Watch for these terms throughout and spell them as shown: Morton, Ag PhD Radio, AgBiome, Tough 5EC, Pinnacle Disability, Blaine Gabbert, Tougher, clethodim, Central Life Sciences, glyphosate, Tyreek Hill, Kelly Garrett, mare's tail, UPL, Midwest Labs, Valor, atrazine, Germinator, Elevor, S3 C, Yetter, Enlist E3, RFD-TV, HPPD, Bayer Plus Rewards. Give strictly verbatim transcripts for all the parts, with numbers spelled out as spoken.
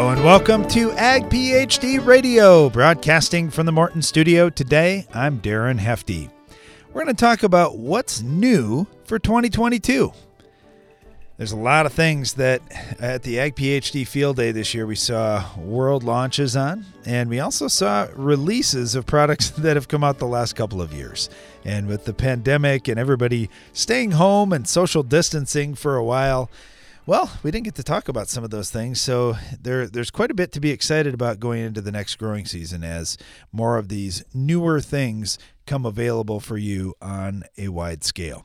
Hello and welcome to Ag PhD Radio, broadcasting from the Morton studio. Today, I'm Darren Hefty. We're going to talk about what's new for twenty twenty-two. There's a lot of things that at the Ag PhD Field Day this year we saw world launches on, and we also saw releases of products that have come out the last couple of years. And with the pandemic and everybody staying home and social distancing for a while, well, we didn't get to talk about some of those things, so there, there's quite a bit to be excited about going into the next growing season as more of these newer things come available for you on a wide scale.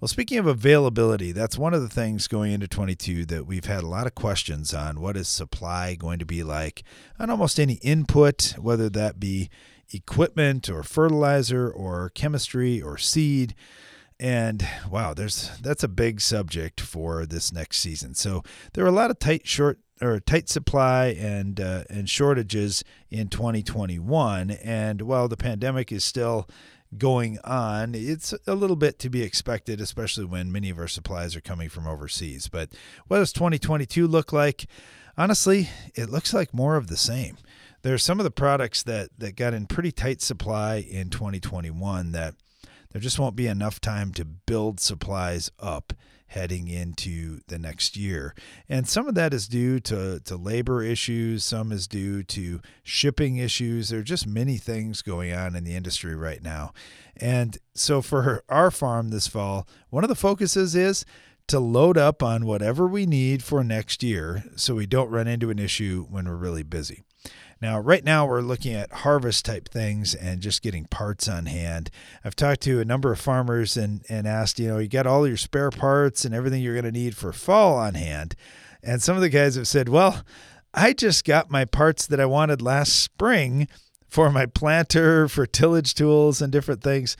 Well, speaking of availability, that's one of the things going into twenty-two that we've had a lot of questions on. What is supply going to be like on almost any input, whether that be equipment or fertilizer or chemistry or seed? And wow, there's that's a big subject for this next season. So there were a lot of tight short or tight supply and uh, and shortages in twenty twenty-one. And while the pandemic is still going on, it's a little bit to be expected, especially when many of our supplies are coming from overseas. But what does twenty twenty-two look like? Honestly, it looks like more of the same. There are some of the products that that got in pretty tight supply in twenty twenty-one that there just won't be enough time to build supplies up heading into the next year. And some of that is due to, to labor issues. Some is due to shipping issues. There are just many things going on in the industry right now. And so for our farm this fall, one of the focuses is to load up on whatever we need for next year so we don't run into an issue when we're really busy. Now, right now we're looking at harvest type things and just getting parts on hand. I've talked to a number of farmers and, and asked, you know, you got all your spare parts and everything you're going to need for fall on hand. And some of the guys have said, well, I just got my parts that I wanted last spring for my planter, for tillage tools and different things.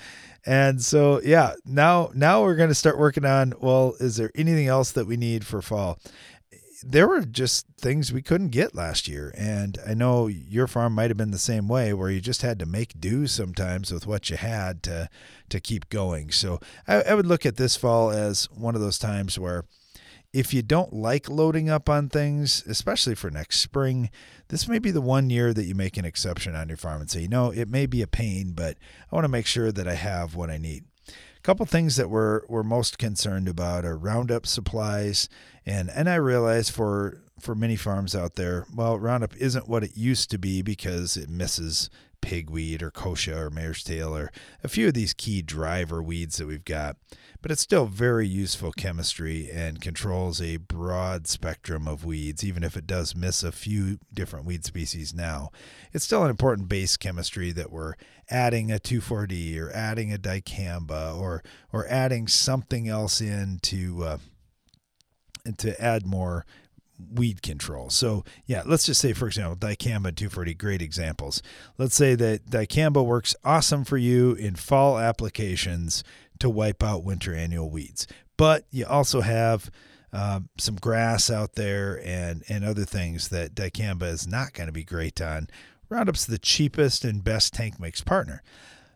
And so, yeah, now, now we're going to start working on, well, is there anything else that we need for fall? There were just things we couldn't get last year. And I know your farm might have been the same way, where you just had to make do sometimes with what you had to to keep going. So I, I would look at this fall as one of those times where if you don't like loading up on things, especially for next spring, this may be the one year that you make an exception on your farm and say, you know, it may be a pain, but I want to make sure that I have what I need. A couple things that we're, we're most concerned about are Roundup supplies. And, and I realize for, for many farms out there, well, Roundup isn't what it used to be because it misses pigweed or kochia or mare's tail or a few of these key driver weeds that we've got. But it's still very useful chemistry and controls a broad spectrum of weeds, even if it does miss a few different weed species now. It's still an important base chemistry that we're adding a two four D or adding a dicamba or or adding something else in to, uh, to add more weed control. So yeah, let's just say, for example, dicamba and two four D, great examples. Let's say that dicamba works awesome for you in fall applications to wipe out winter annual weeds, but you also have um, some grass out there and, and other things that dicamba is not going to be great on. Roundup's the cheapest and best tank mix partner.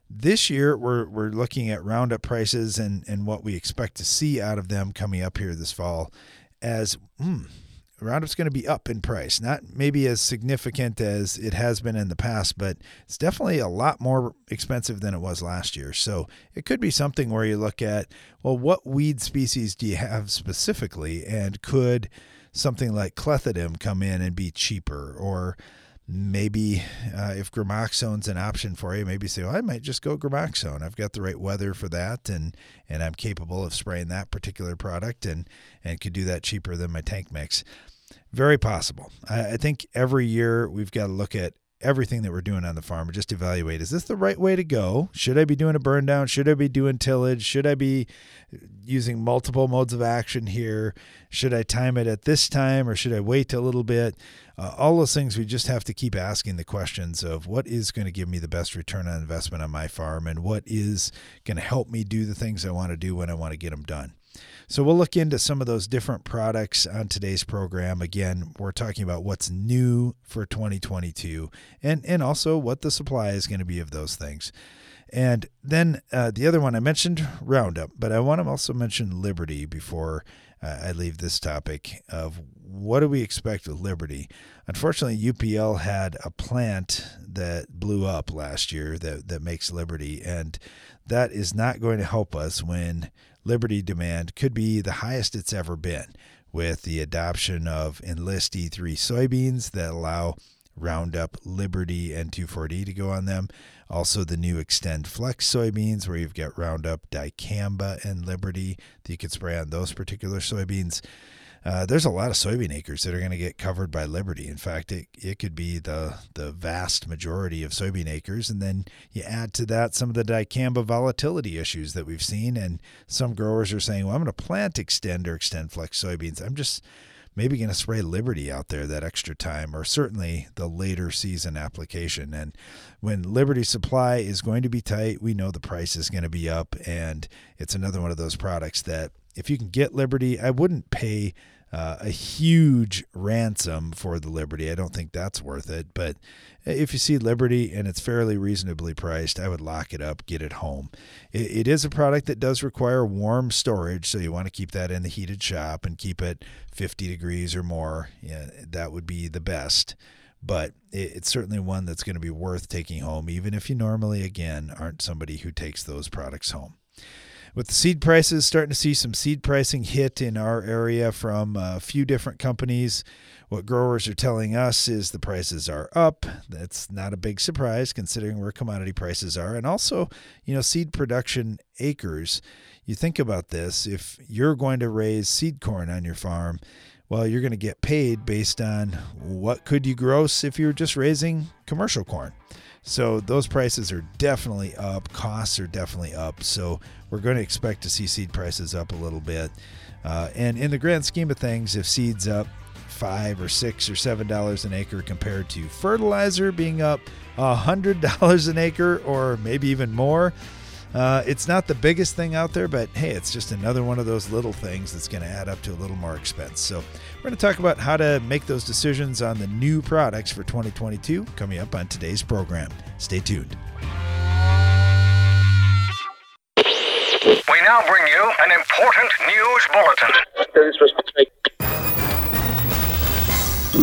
This year, we're we're looking at Roundup prices and, and what we expect to see out of them coming up here this fall as, hmm, Roundup's going to be up in price, not maybe as significant as it has been in the past, but it's definitely a lot more expensive than it was last year. So it could be something where you look at, well, what weed species do you have specifically? And could something like clethodim come in and be cheaper? Or maybe uh, if gramoxone's an option for you, maybe say, well, I might just go gramoxone. I've got the right weather for that, and, and I'm capable of spraying that particular product and, and could do that cheaper than my tank mix. Very possible. I, I think every year we've got to look at everything that we're doing on the farm and just evaluate, is this the right way to go? Should I be doing a burn down? Should I be doing tillage? Should I be using multiple modes of action here? Should I time it at this time or should I wait a little bit? Uh, all those things, we just have to keep asking the questions of what is going to give me the best return on investment on my farm and what is going to help me do the things I want to do when I want to get them done. So we'll look into some of those different products on today's program. Again, we're talking about what's new for twenty twenty-two and, and also what the supply is going to be of those things. And then uh, the other one I mentioned, Roundup, but I want to also mention Liberty before uh, I leave this topic of what do we expect with Liberty. Unfortunately, U P L had a plant that blew up last year that, that makes Liberty, and that is not going to help us when Liberty demand could be the highest it's ever been with the adoption of Enlist E three soybeans that allow Roundup, Liberty, and two four D to go on them. Also, the new Extend Flex soybeans where you've got Roundup, Dicamba, and Liberty that you can spray on those particular soybeans. Uh, there's a lot of soybean acres that are going to get covered by Liberty. In fact, it, it could be the, the vast majority of soybean acres. And then you add to that some of the dicamba volatility issues that we've seen. And some growers are saying, well, I'm going to plant Extend or Extend Flex soybeans. I'm just maybe going to spray Liberty out there that extra time, or certainly the later season application. And when Liberty supply is going to be tight, we know the price is going to be up. And it's another one of those products that if you can get Liberty, I wouldn't pay uh, a huge ransom for the Liberty. I don't think that's worth it. But if you see Liberty and it's fairly reasonably priced, I would lock it up, get it home. It, it is a product that does require warm storage, so you want to keep that in the heated shop and keep it fifty degrees or more. Yeah, that would be the best. But it's certainly one that's going to be worth taking home, even if you normally, again, aren't somebody who takes those products home. With the seed prices, starting to see some seed pricing hit in our area from a few different companies. What growers are telling us is the prices are up. That's not a big surprise considering where commodity prices are. And also, you know, seed production acres. You think about this, if you're going to raise seed corn on your farm, well, you're going to get paid based on what could you gross if you're just raising commercial corn. So those prices are definitely up. Costs are definitely up. So we're going to expect to see seed prices up a little bit. Uh, and in the grand scheme of things, if seed's up five or six or seven dollars an acre compared to fertilizer being up a hundred dollars an acre or maybe even more, uh, it's not the biggest thing out there, but hey, it's just another one of those little things that's going to add up to a little more expense. So we're going to talk about how to make those decisions on the new products for twenty twenty-two coming up on today's program. Stay tuned. We now bring you an important news bulletin.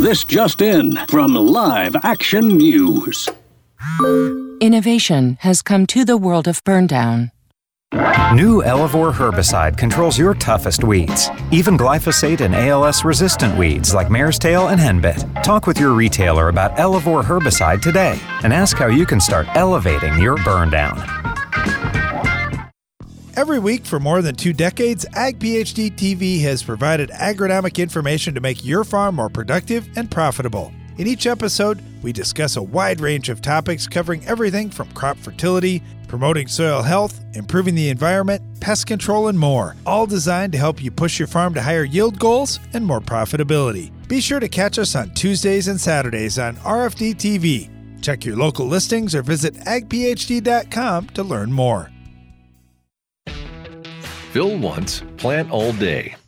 This just in from Live Action News. Innovation has come to the world of burndown. New Elevor herbicide controls your toughest weeds, even glyphosate and A L S-resistant weeds like mare's tail and henbit. Talk with your retailer about Elevor herbicide today and ask how you can start elevating your burndown. Every week for more than two decades, Ag PhD T V has provided agronomic information to make your farm more productive and profitable. In each episode, we discuss a wide range of topics covering everything from crop fertility, promoting soil health, improving the environment, pest control, and more, all designed to help you push your farm to higher yield goals and more profitability. Be sure to catch us on Tuesdays and Saturdays on R F D T V. Check your local listings or visit ag p h d dot com to learn more. Fill once, plant all day.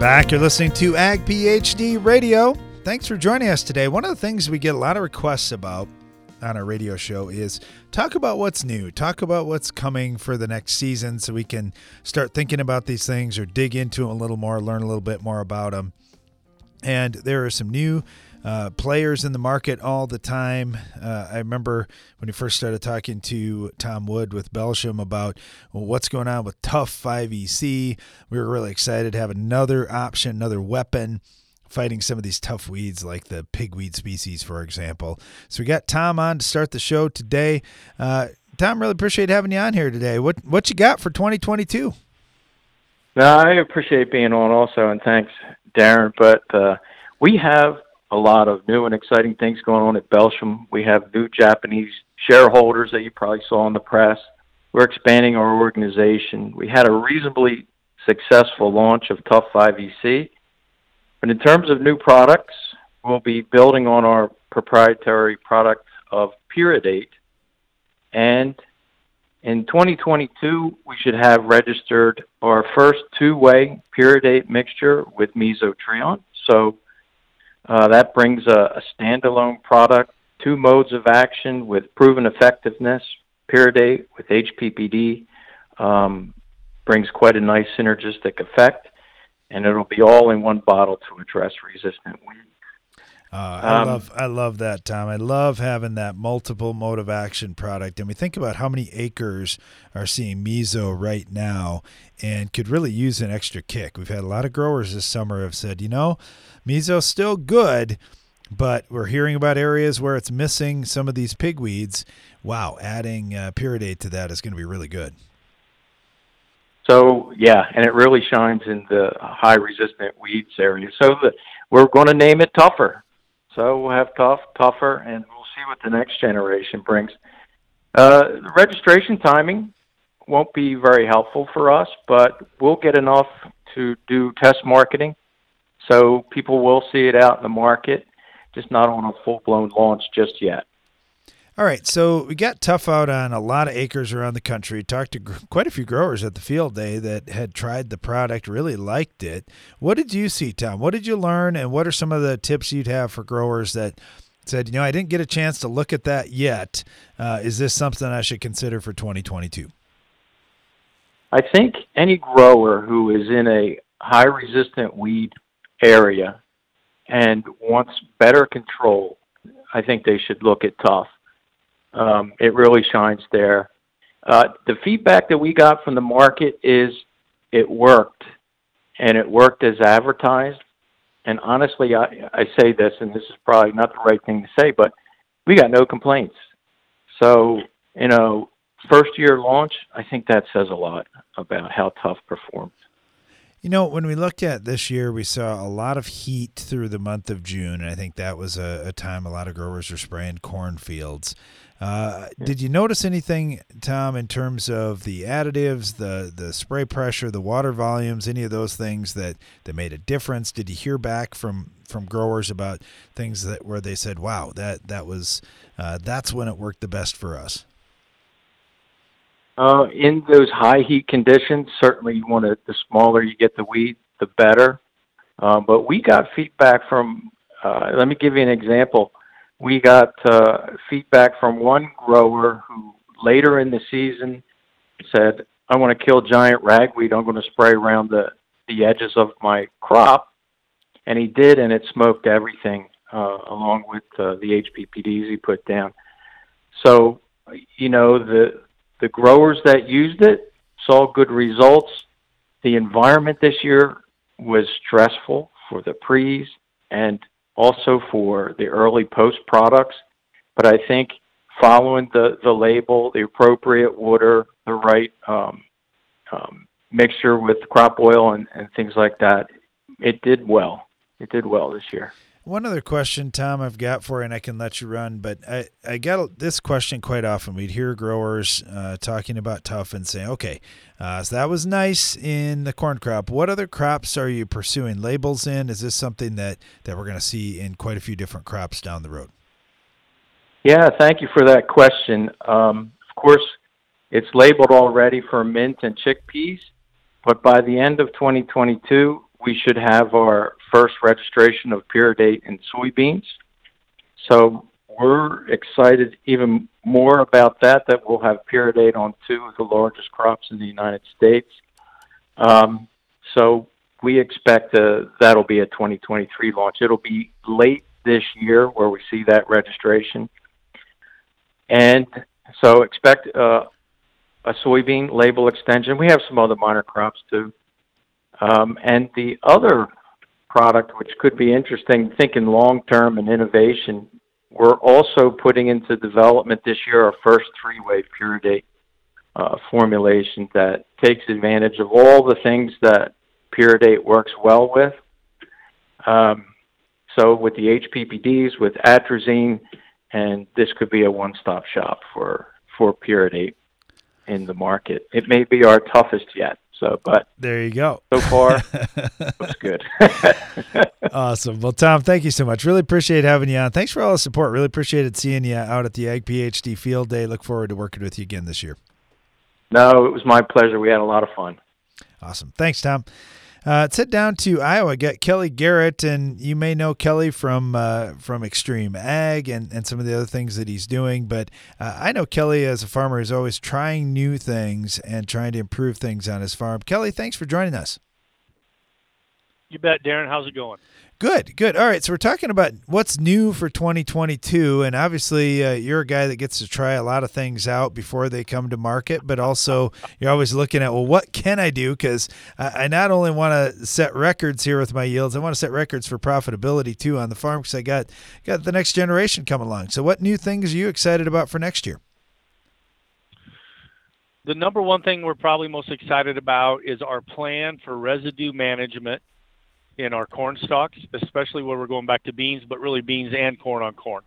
Back. You're listening to Ag PhD Radio. Thanks for joining us today. One of the things we get a lot of requests about on our radio show is talk about what's new, talk about what's coming for the next season so we can start thinking about these things or dig into them a little more, learn a little bit more about them. And there are some new uh, players in the market all the time. Uh, I remember when we first started talking to Tom Wood with Belsham about well, what's going on with Tough five E C. We were really excited to have another option, another weapon, fighting some of these tough weeds like the pigweed species, for example. So we got Tom on to start the show today. Uh, Tom, really appreciate having you on here today. What what you got for twenty twenty-two? No, I appreciate being on also, and thanks, Darren. But uh, we have a lot of new and exciting things going on at Belsham. We have new Japanese shareholders that you probably saw in the press. We're expanding our organization. We had a reasonably successful launch of Tough five E C. But in terms of new products, we'll be building on our proprietary product of Pyridate. And in twenty twenty-two, we should have registered our first two-way Pyridate mixture with mesotrione. So uh, that brings a, a standalone product, two modes of action with proven effectiveness. Pyridate with H P P D um, brings quite a nice synergistic effect, and it'll be all in one bottle to address resistant weeds. Uh, I um, love I love that, Tom. I love having that multiple mode of action product. And we think about how many acres are seeing meso right now and could really use an extra kick. We've had a lot of growers this summer have said, you know, meso's still good, but we're hearing about areas where it's missing some of these pigweeds. Wow, adding uh, Pyridate to that is going to be really good. So, yeah, and it really shines in the high-resistant weeds area. So the, we're going to name it Tougher. So we'll have Tough, Tougher, and we'll see what the next generation brings. Uh, the registration timing won't be very helpful for us, but we'll get enough to do test marketing. So people will see it out in the market, just not on a full-blown launch just yet. All right, so we got Tough out on a lot of acres around the country. Talked to gr- quite a few growers at the field day that had tried the product, really liked it. What did you see, Tom? What did you learn, and what are some of the tips you'd have for growers that said, you know, I didn't get a chance to look at that yet. Uh, is this something I should consider for twenty twenty-two? I think any grower who is in a high-resistant weed area and wants better control, I think they should look at Tough. Um, it really shines there. Uh, the feedback that we got from the market is it worked, and it worked as advertised. And honestly, I, I say this, and this is probably not the right thing to say, but we got no complaints. So, you know, first-year launch, I think that says a lot about how Tough performed. You know, when we looked at this year, we saw a lot of heat through the month of June, and I think that was a, a time a lot of growers were spraying cornfields. Uh, did you notice anything, Tom, in terms of the additives, the, the spray pressure, the water volumes, any of those things that, that made a difference? Did you hear back from, from growers about things that where they said, wow, that, that was uh, that's when it worked the best for us? Uh, in those high heat conditions, certainly you want to, the smaller you get the weed, the better. Uh, but we got feedback from, uh, let me give you an example. We got uh, feedback from one grower who later in the season said, I want to kill giant ragweed. I'm going to spray around the, the edges of my crop. And he did, and it smoked everything uh, along with uh, the H P P Ds he put down. So, you know, the... The growers that used it saw good results. The environment this year was stressful for the pre's and also for the early post products. But I think following the, the label, the appropriate water, the right um, um, mixture with crop oil and, and things like that, it did well. It did well this year. One other question, Tom, I've got for you, and I can let you run, but I, I got this question quite often. We'd hear growers uh, talking about Tough and saying, okay, uh, so that was nice in the corn crop. What other crops are you pursuing labels in? Is this something that, that we're going to see in quite a few different crops down the road? Yeah, thank you for that question. Um, of course, it's labeled already for mint and chickpeas, but by the end of twenty twenty-two, we should have our first registration of Pyridate in soybeans. So we're excited even more about that, that we'll have Pyridate on two of the largest crops in the United States. Um, so we expect uh, that'll be a twenty twenty-three launch. It'll be late this year where we see that registration. And so expect uh, a soybean label extension. We have some other minor crops too. Um, and the other product, which could be interesting, thinking long-term and innovation, we're also putting into development this year our first three-way Pyridate uh, formulation that takes advantage of all the things that Pyridate works well with. Um, so with the H P P Ds, with atrazine, and this could be a one-stop shop for, for Pyridate in the market. It may be our toughest yet. So, but there you go. So far, looks good. Awesome. Well, Tom, thank you so much. Really appreciate having you on. Thanks for all the support. Really appreciated seeing you out at the Ag PhD Field Day. Look forward to working with you again this year. No, it was my pleasure. We had a lot of fun. Awesome. Thanks, Tom. Uh, let's head down to Iowa. Get Kelly Garrett, and you may know Kelly from uh, from Extreme Ag and, and some of the other things that he's doing. But uh, I know Kelly as a farmer is always trying new things and trying to improve things on his farm. Kelly, thanks for joining us. You bet, Darren. How's it going? Good, good. All right, so we're talking about what's new for twenty twenty-two, and obviously uh, you're a guy that gets to try a lot of things out before they come to market, but also you're always looking at, well, what can I do? Because I, I not only want to set records here with my yields, I want to set records for profitability too on the farm because I got, got the next generation coming along. So what new things are you excited about for next year? The number one thing we're probably most excited about is our plan for residue management in our corn stalks, especially where we're going back to beans, but really beans and corn on corn.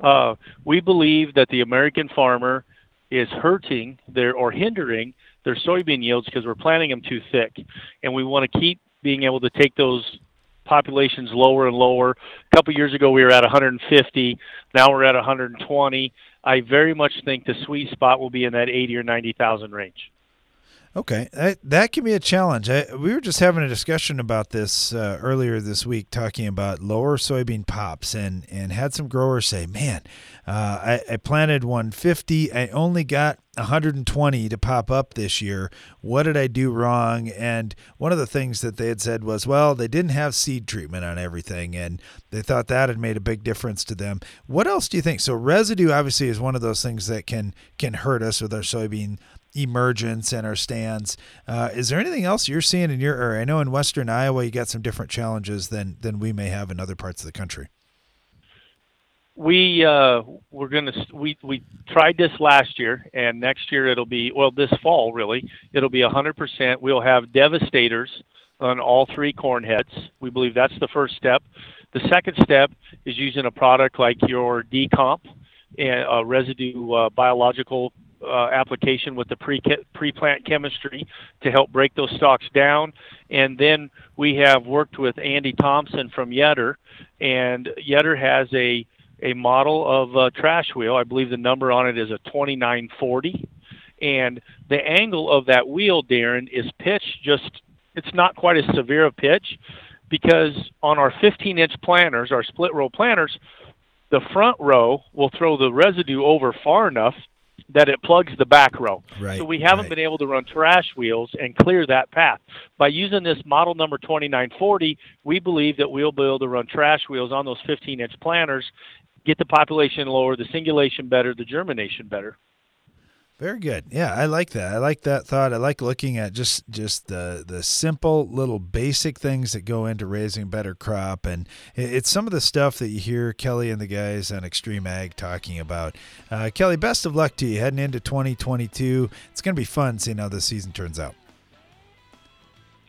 Uh, we believe that the American farmer is hurting their or hindering their soybean yields because we're planting them too thick. And we want to keep being able to take those populations lower and lower. A couple years ago, we were at one hundred fifty. Now we're at one hundred twenty. I very much think the sweet spot will be in that eighty or ninety thousand range. Okay, that, that can be a challenge. I, we were just having a discussion about this uh, earlier this week, talking about lower soybean pops, and, and had some growers say, man, uh, I, I planted one fifty. I only got one hundred twenty to pop up this year. What did I do wrong? And one of the things that they had said was, well, they didn't have seed treatment on everything, and they thought that had made a big difference to them. What else do you think? So residue obviously is one of those things that can, can hurt us with our soybean emergence and our stands. Uh, is there anything else you're seeing in your area? I know in Western Iowa, you got some different challenges than, than we may have in other parts of the country. We, uh, we're going to, we, we tried this last year, and next year it'll be, well, this fall, really, it'll be a hundred percent. We'll have devastators on all three corn heads. We believe that's the first step. The second step is using a product like your DICON and a residue, uh, biological, Uh, application with the pre pre-plant chemistry to help break those stalks down. And then we have worked with Andy Thompson from Yetter, and Yetter has a a model of a trash wheel. I believe the number on it is a twenty-nine forty, and the angle of that wheel, Darren, is pitched just, it's not quite as severe a pitch, because on our fifteen inch planters, our split row planters, the front row will throw the residue over far enough that it plugs the back row. Right, so we haven't right. been able to run trash wheels and clear that path. By using this model number twenty-nine forty, we believe that we'll be able to run trash wheels on those fifteen inch planters, get the population lower, the singulation better, the germination better. Very good. Yeah, I like that. I like that thought. I like looking at just, just the, the simple little basic things that go into raising better crop. And it's some of the stuff that you hear Kelly and the guys on Extreme Ag talking about. Uh, Kelly, best of luck to you heading into twenty twenty-two. It's going to be fun seeing how this season turns out.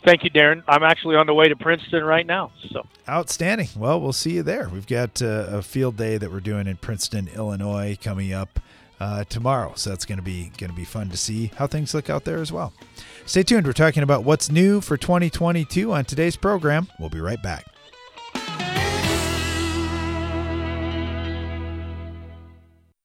Thank you, Darren. I'm actually on the way to Princeton right now. So outstanding. Well, we'll see you there. We've got uh, a field day that we're doing in Princeton, Illinois coming up Uh, tomorrow. So that's going to be going to be fun to see how things look out there as well. Stay tuned. We're talking about what's new for twenty twenty-two on today's program. We'll be right back.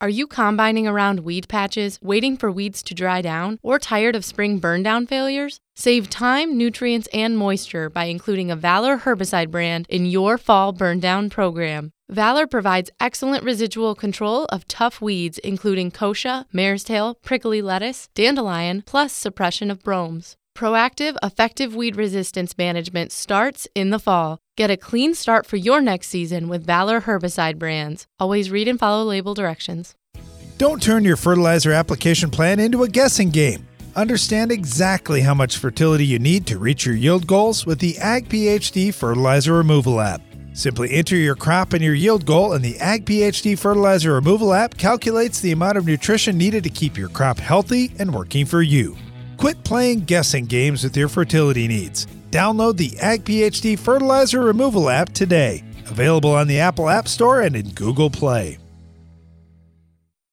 Are you combining around weed patches, waiting for weeds to dry down, or tired of spring burndown failures? Save time, nutrients, and moisture by including a Valor herbicide brand in your fall burndown program. Valor provides excellent residual control of tough weeds, including kochia, mare's tail, prickly lettuce, dandelion, plus suppression of bromes. Proactive, effective weed resistance management starts in the fall. Get a clean start for your next season with Valor herbicide brands. Always read and follow label directions. Don't turn your fertilizer application plan into a guessing game. Understand exactly how much fertility you need to reach your yield goals with the Ag PhD Fertilizer Removal app. Simply enter your crop and your yield goal, and the Ag PhD Fertilizer Removal app calculates the amount of nutrition needed to keep your crop healthy and working for you. Quit playing guessing games with your fertility needs. Download the Ag PhD Fertilizer Removal app today. Available on the Apple App Store and in Google Play.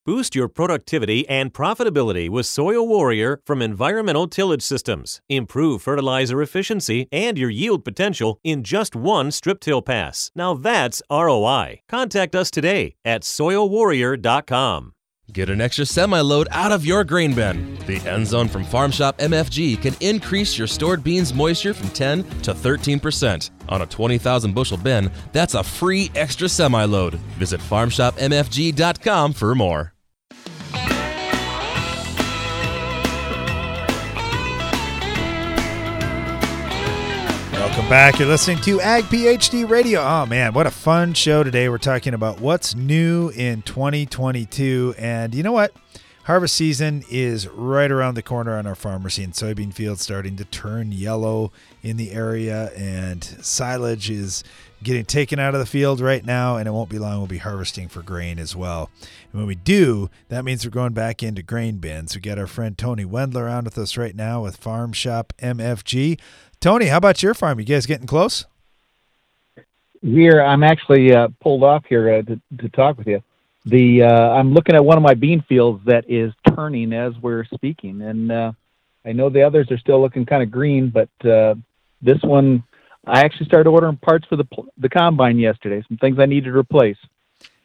Boost your productivity and profitability with Soil Warrior from Environmental Tillage Systems. Improve fertilizer efficiency and your yield potential in just one strip till pass. Now that's R O I. Contact us today at soil warrior dot com. Get an extra semi-load out of your grain bin. The Enzone from Farm Shop M F G can increase your stored beans moisture from ten to thirteen percent. On a twenty thousand bushel bin, that's a free extra semi-load. Visit farm shop m f g dot com for more. Welcome back. You're listening to Ag PhD Radio. Oh, man, what a fun show today. We're talking about what's new in twenty twenty-two. And you know what? Harvest season is right around the corner on our farm. We're seeing soybean fields starting to turn yellow in the area, and silage is getting taken out of the field right now, and it won't be long. We'll be harvesting for grain as well. And when we do, that means we're going back into grain bins. We got our friend Tony Wendler on with us right now with Farm Shop M F G. Tony, how about your farm? You guys getting close? Here, I'm actually uh, pulled off here uh, to, to talk with you. The uh, I'm looking at one of my bean fields that is turning as we're speaking, and uh, I know the others are still looking kind of green, but uh, this one, I actually started ordering parts for the the combine yesterday. Some things I needed to replace.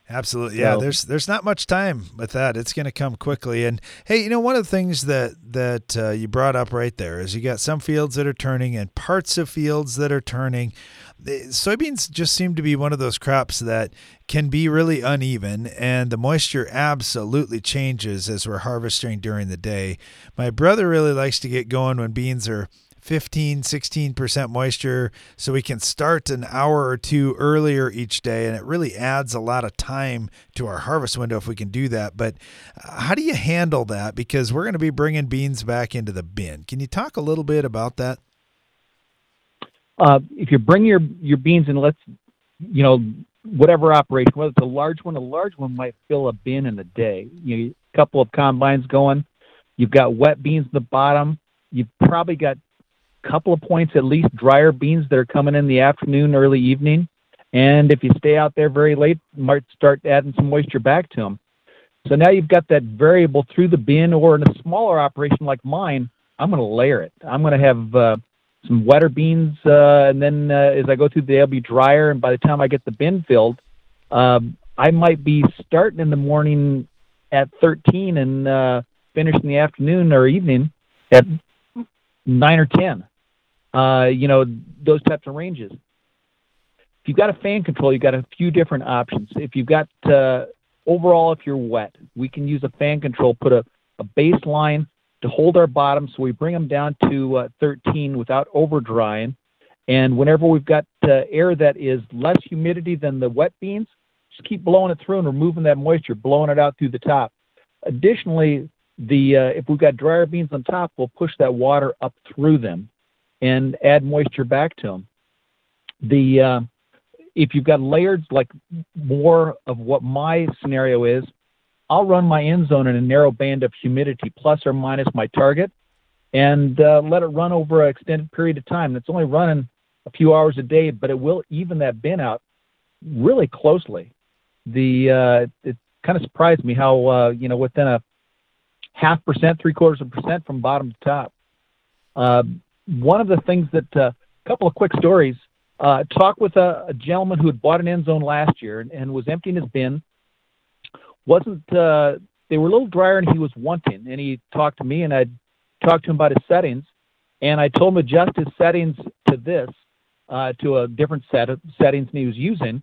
Absolutely, yeah. So, there's there's not much time with that. It's going to come quickly. And hey, you know, one of the things that that uh, you brought up right there is you got some fields that are turning and parts of fields that are turning. The soybeans just seem to be one of those crops that can be really uneven, and the moisture absolutely changes as we're harvesting during the day. My brother really likes to get going when beans are fifteen, sixteen percent moisture, so we can start an hour or two earlier each day, and it really adds a lot of time to our harvest window if we can do that. But how do you handle that? Because we're going to be bringing beans back into the bin. Can you talk a little bit about that? Uh, if you bring your, your beans in, let's, you know, whatever operation, whether it's a large one, a large one might fill a bin in a day. You know, a couple of combines going, you've got wet beans at the bottom, you've probably got couple of points at least drier beans that are coming in the afternoon, early evening, and if you stay out there very late, you might start adding some moisture back to them. So now you've got that variable through the bin, or in a smaller operation like mine, I'm going to layer it. I'm going to have uh, some wetter beans, uh, and then uh, as I go through, they'll be drier, and by the time I get the bin filled, um, I might be starting in the morning at thirteen and uh, finish in the afternoon or evening at nine or ten. Uh, you know, those types of ranges. If you've got a fan control, you've got a few different options. If you've got, uh, overall, if you're wet, we can use a fan control, put a, a baseline to hold our bottom so we bring them down to uh, thirteen without over drying. And whenever we've got uh, air that is less humidity than the wet beans, just keep blowing it through and removing that moisture, blowing it out through the top. Additionally, the uh, if we've got drier beans on top, we'll push that water up through them and add moisture back to them. The, uh, if you've got layers, like more of what my scenario is, I'll run my end zone in a narrow band of humidity, plus or minus my target, and uh, let it run over an extended period of time. That's only running a few hours a day, but it will even that bin out really closely. The uh, it kind of surprised me how uh, you know within a half percent, three quarters of a percent from bottom to top. Uh, one of the things that a uh, couple of quick stories. Uh, talk with a, a gentleman who had bought an Enzone last year and, and was emptying his bin. Wasn't uh, they were a little drier and he was wanting. And he talked to me and I talked to him about his settings. And I told him adjust his settings to this, uh, to a different set of settings than he was using.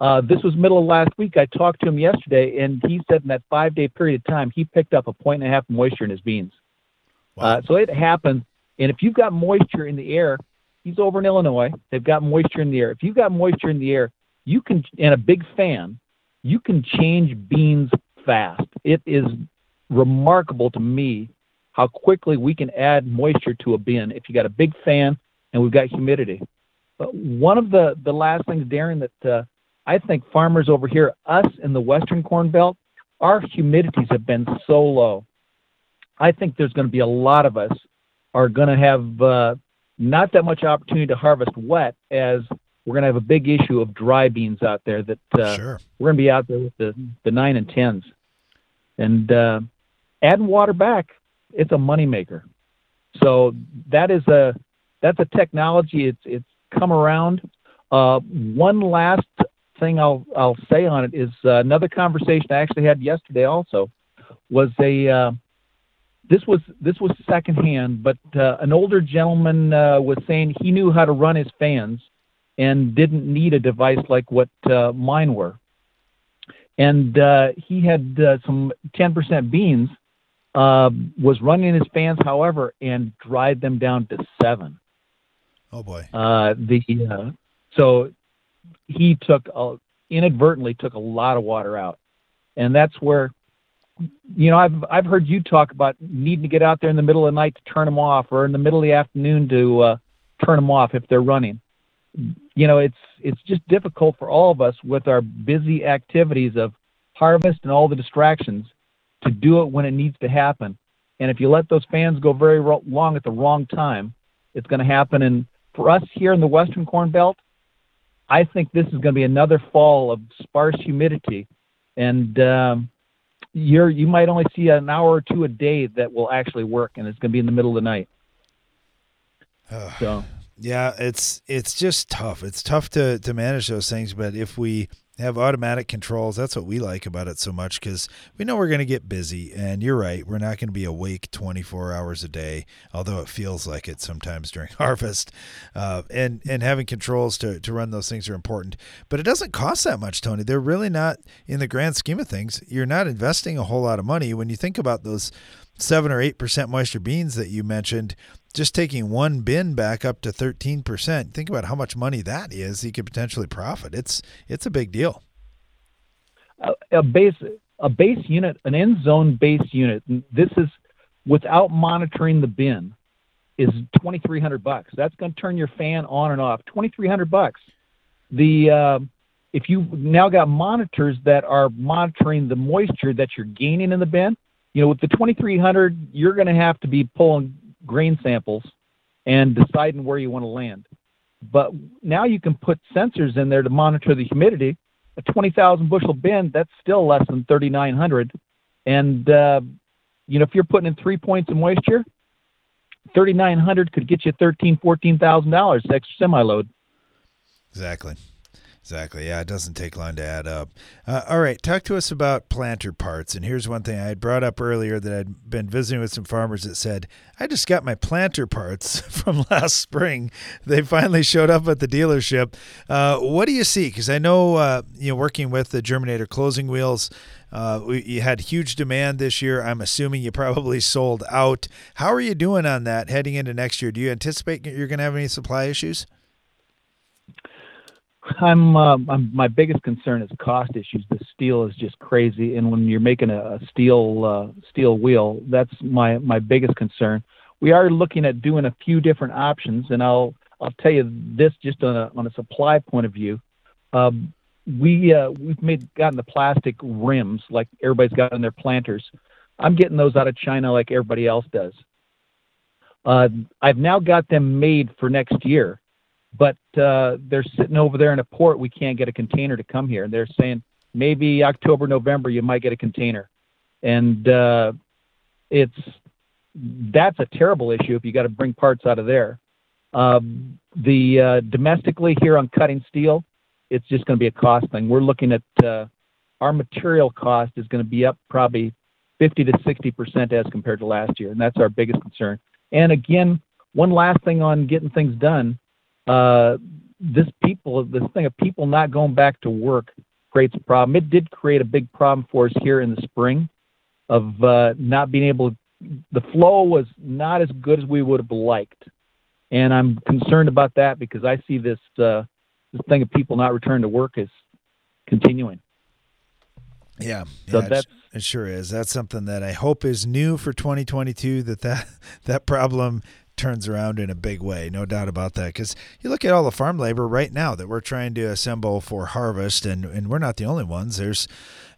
Uh, this was middle of last week. I talked to him yesterday, and he said in that five-day period of time, he picked up a point and a half moisture in his beans. Wow. Uh, so it happens. And if you've got moisture in the air, he's over in Illinois. They've got moisture in the air. If you've got moisture in the air, you can, and a big fan, you can change beans fast. It is remarkable to me how quickly we can add moisture to a bin if you got a big fan and we've got humidity. But one of the, the last things, Darren, that uh, I think farmers over here, us in the Western Corn Belt, our humidities have been so low. I think there's going to be a lot of us are going to have uh, not that much opportunity to harvest wet, as we're going to have a big issue of dry beans out there that uh, sure. we're going to be out there with the, the nine and tens. And uh, adding water back, it's a moneymaker. So that is a, that's a technology. It's, it's come around. Uh, one last thing I'll, I'll say on it is uh, another conversation I actually had yesterday also was a, uh, this was, this was secondhand, but uh, an older gentleman uh, was saying he knew how to run his fans and didn't need a device like what uh, mine were. And uh, he had uh, some ten percent beans, uh, was running his fans, however, and dried them down to seven. Oh boy. Uh, the, uh, so he took, a, inadvertently took a lot of water out. And that's where, you know, I've, I've heard you talk about needing to get out there in the middle of the night to turn them off, or in the middle of the afternoon to uh, turn them off if they're running. You know, it's, it's just difficult for all of us with our busy activities of harvest and all the distractions to do it when it needs to happen. And if you let those fans go very ro- long at the wrong time, it's going to happen. And for us here in the Western Corn Belt, I think this is going to be another fall of sparse humidity, and um, you're, you might only see an hour or two a day that will actually work, and it's going to be in the middle of the night. Uh, so, yeah, it's it's just tough. It's tough to, to manage those things, but if we have automatic controls, that's what we like about it so much, because we know we're going to get busy, and you're right, we're not going to be awake twenty-four hours a day, although it feels like it sometimes during harvest, uh, and and having controls to, to run those things are important, but it doesn't cost that much, Tony. They're really not, in the grand scheme of things, you're not investing a whole lot of money. When you think about those seven or eight percent moisture beans that you mentioned, just taking one bin back up to thirteen percent, think about how much money that is. You could potentially profit. It's, it's a big deal. A, a base, a base unit, an end zone base unit. This is without monitoring the bin, is twenty-three hundred bucks. That's going to turn your fan on and off. twenty-three hundred bucks. The, uh, if you now got monitors that are monitoring the moisture that you're gaining in the bin, you know, with the twenty-three hundred, you're going to have to be pulling grain samples and deciding where you want to land. But now you can put sensors in there to monitor the humidity. A twenty thousand bushel bin, that's still less than thirty-nine hundred. And, uh, you know, if you're putting in three points of moisture, thirty-nine hundred could get you thirteen thousand, fourteen thousand dollars extra semi-load. Exactly. Exactly. Yeah, it doesn't take long to add up. Uh, all right, talk to us about planter parts. And here's one thing I had brought up earlier that I'd been visiting with some farmers that said, I just got my planter parts from last spring. They finally showed up at the dealership. Uh, what do you see? Because I know, uh, you know, working with the Germinator closing wheels, uh, we, you had huge demand this year. I'm assuming you probably sold out. How are you doing on that heading into next year? Do you anticipate you're going to have any supply issues? I'm, uh, I'm, my biggest concern is cost issues. The steel is just crazy. And when you're making a, a steel, uh, steel wheel, that's my, my biggest concern. We are looking at doing a few different options. And I'll, I'll tell you this just on a, on a supply point of view. Um, we, uh, we've made, gotten the plastic rims like everybody's got on their planters. I'm getting those out of China like everybody else does. Uh, I've now got them made for next year. But uh, they're sitting over there in a port. We can't get a container to come here. And they're saying maybe October, November, you might get a container. And uh, it's that's a terrible issue if you got to bring parts out of there. Um, the uh, domestically here on cutting steel, it's just going to be a cost thing. We're looking at uh, our material cost is going to be up probably fifty to sixty percent as compared to last year. And that's our biggest concern. And again, one last thing on getting things done. Uh, this people, this thing of people not going back to work creates a problem. It did create a big problem for us here in the spring of uh, not being able to, the flow was not as good as we would have liked. And I'm concerned about that because I see this, uh, this thing of people not returning to work is continuing. Yeah, yeah, so that's, it sure is. That's something that I hope is new for twenty twenty-two, that that, that problem turns around in a big way, no doubt about that. Because you look at all the farm labor right now that we're trying to assemble for harvest, and, and we're not the only ones. There's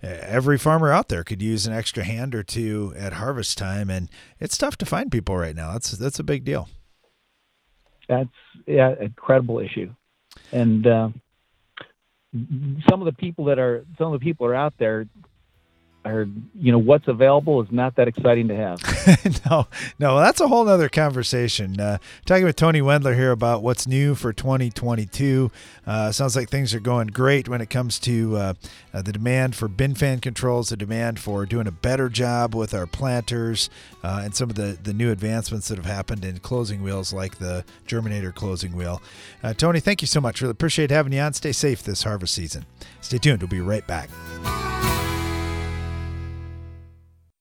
every farmer out there could use an extra hand or two at harvest time, and it's tough to find people right now. That's that's a big deal. That's yeah, an incredible issue, and uh, some of the people that are some of the people are out there. Or, you know, what's available is not that exciting to have. no, no, that's a whole nother conversation. Uh, talking with Tony Wendler here about what's new for twenty twenty-two. Uh, sounds like things are going great when it comes to uh, uh, the demand for bin fan controls, the demand for doing a better job with our planters, uh, and some of the, the new advancements that have happened in closing wheels like the Germinator closing wheel. Uh, Tony, thank you so much. Really appreciate having you on. Stay safe this harvest season. Stay tuned. We'll be right back.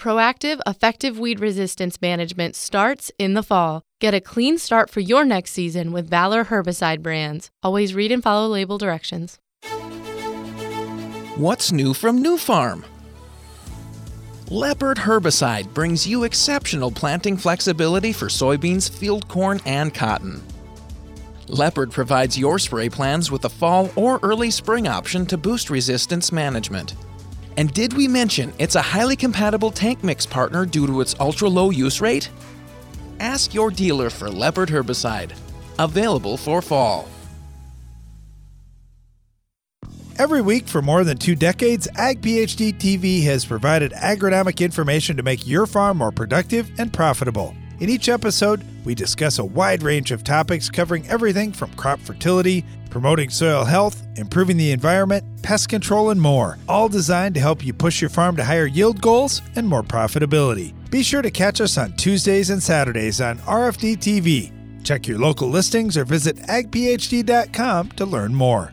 Proactive, effective weed resistance management starts in the fall. Get a clean start for your next season with Valor herbicide brands. Always read and follow label directions. What's new from New Farm? Leopard herbicide brings you exceptional planting flexibility for soybeans, field corn, and cotton. Leopard provides your spray plans with a fall or early spring option to boost resistance management. And did we mention it's a highly compatible tank mix partner due to its ultra-low use rate? Ask your dealer for Leopard herbicide. Available for fall. Every week for more than two decades, Ag PhD T V has provided agronomic information to make your farm more productive and profitable. In each episode, we discuss a wide range of topics covering everything from crop fertility, promoting soil health, improving the environment, pest control, and more, all designed to help you push your farm to higher yield goals and more profitability. Be sure to catch us on Tuesdays and Saturdays on R F D T V. Check your local listings or visit ag p h d dot com to learn more.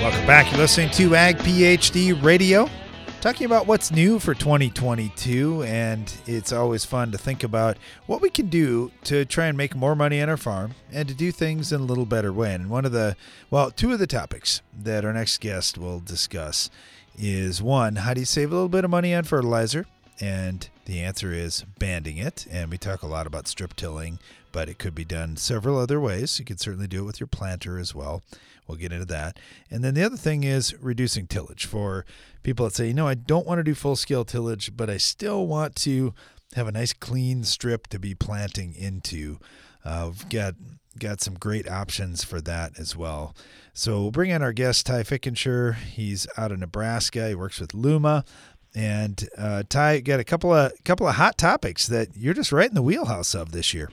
Welcome back. You're listening to Ag PhD Radio, talking about what's new for twenty twenty-two, and it's always fun to think about what we can do to try and make more money on our farm and to do things in a little better way. And one of the, well, two of the topics that our next guest will discuss is, one, how do you save a little bit of money on fertilizer? And the answer is banding it. And we talk a lot about strip tilling, but it could be done several other ways. You could certainly do it with your planter as well. We'll get into that. And then the other thing is reducing tillage for people that say, you know, I don't want to do full-scale tillage, but I still want to have a nice clean strip to be planting into. Uh, we've got, got some great options for that as well. So we'll bring in our guest, Ty Fickenscher. He's out of Nebraska. He works with Luma. And uh, Ty, got a couple of couple of hot topics that you're just right in the wheelhouse of this year.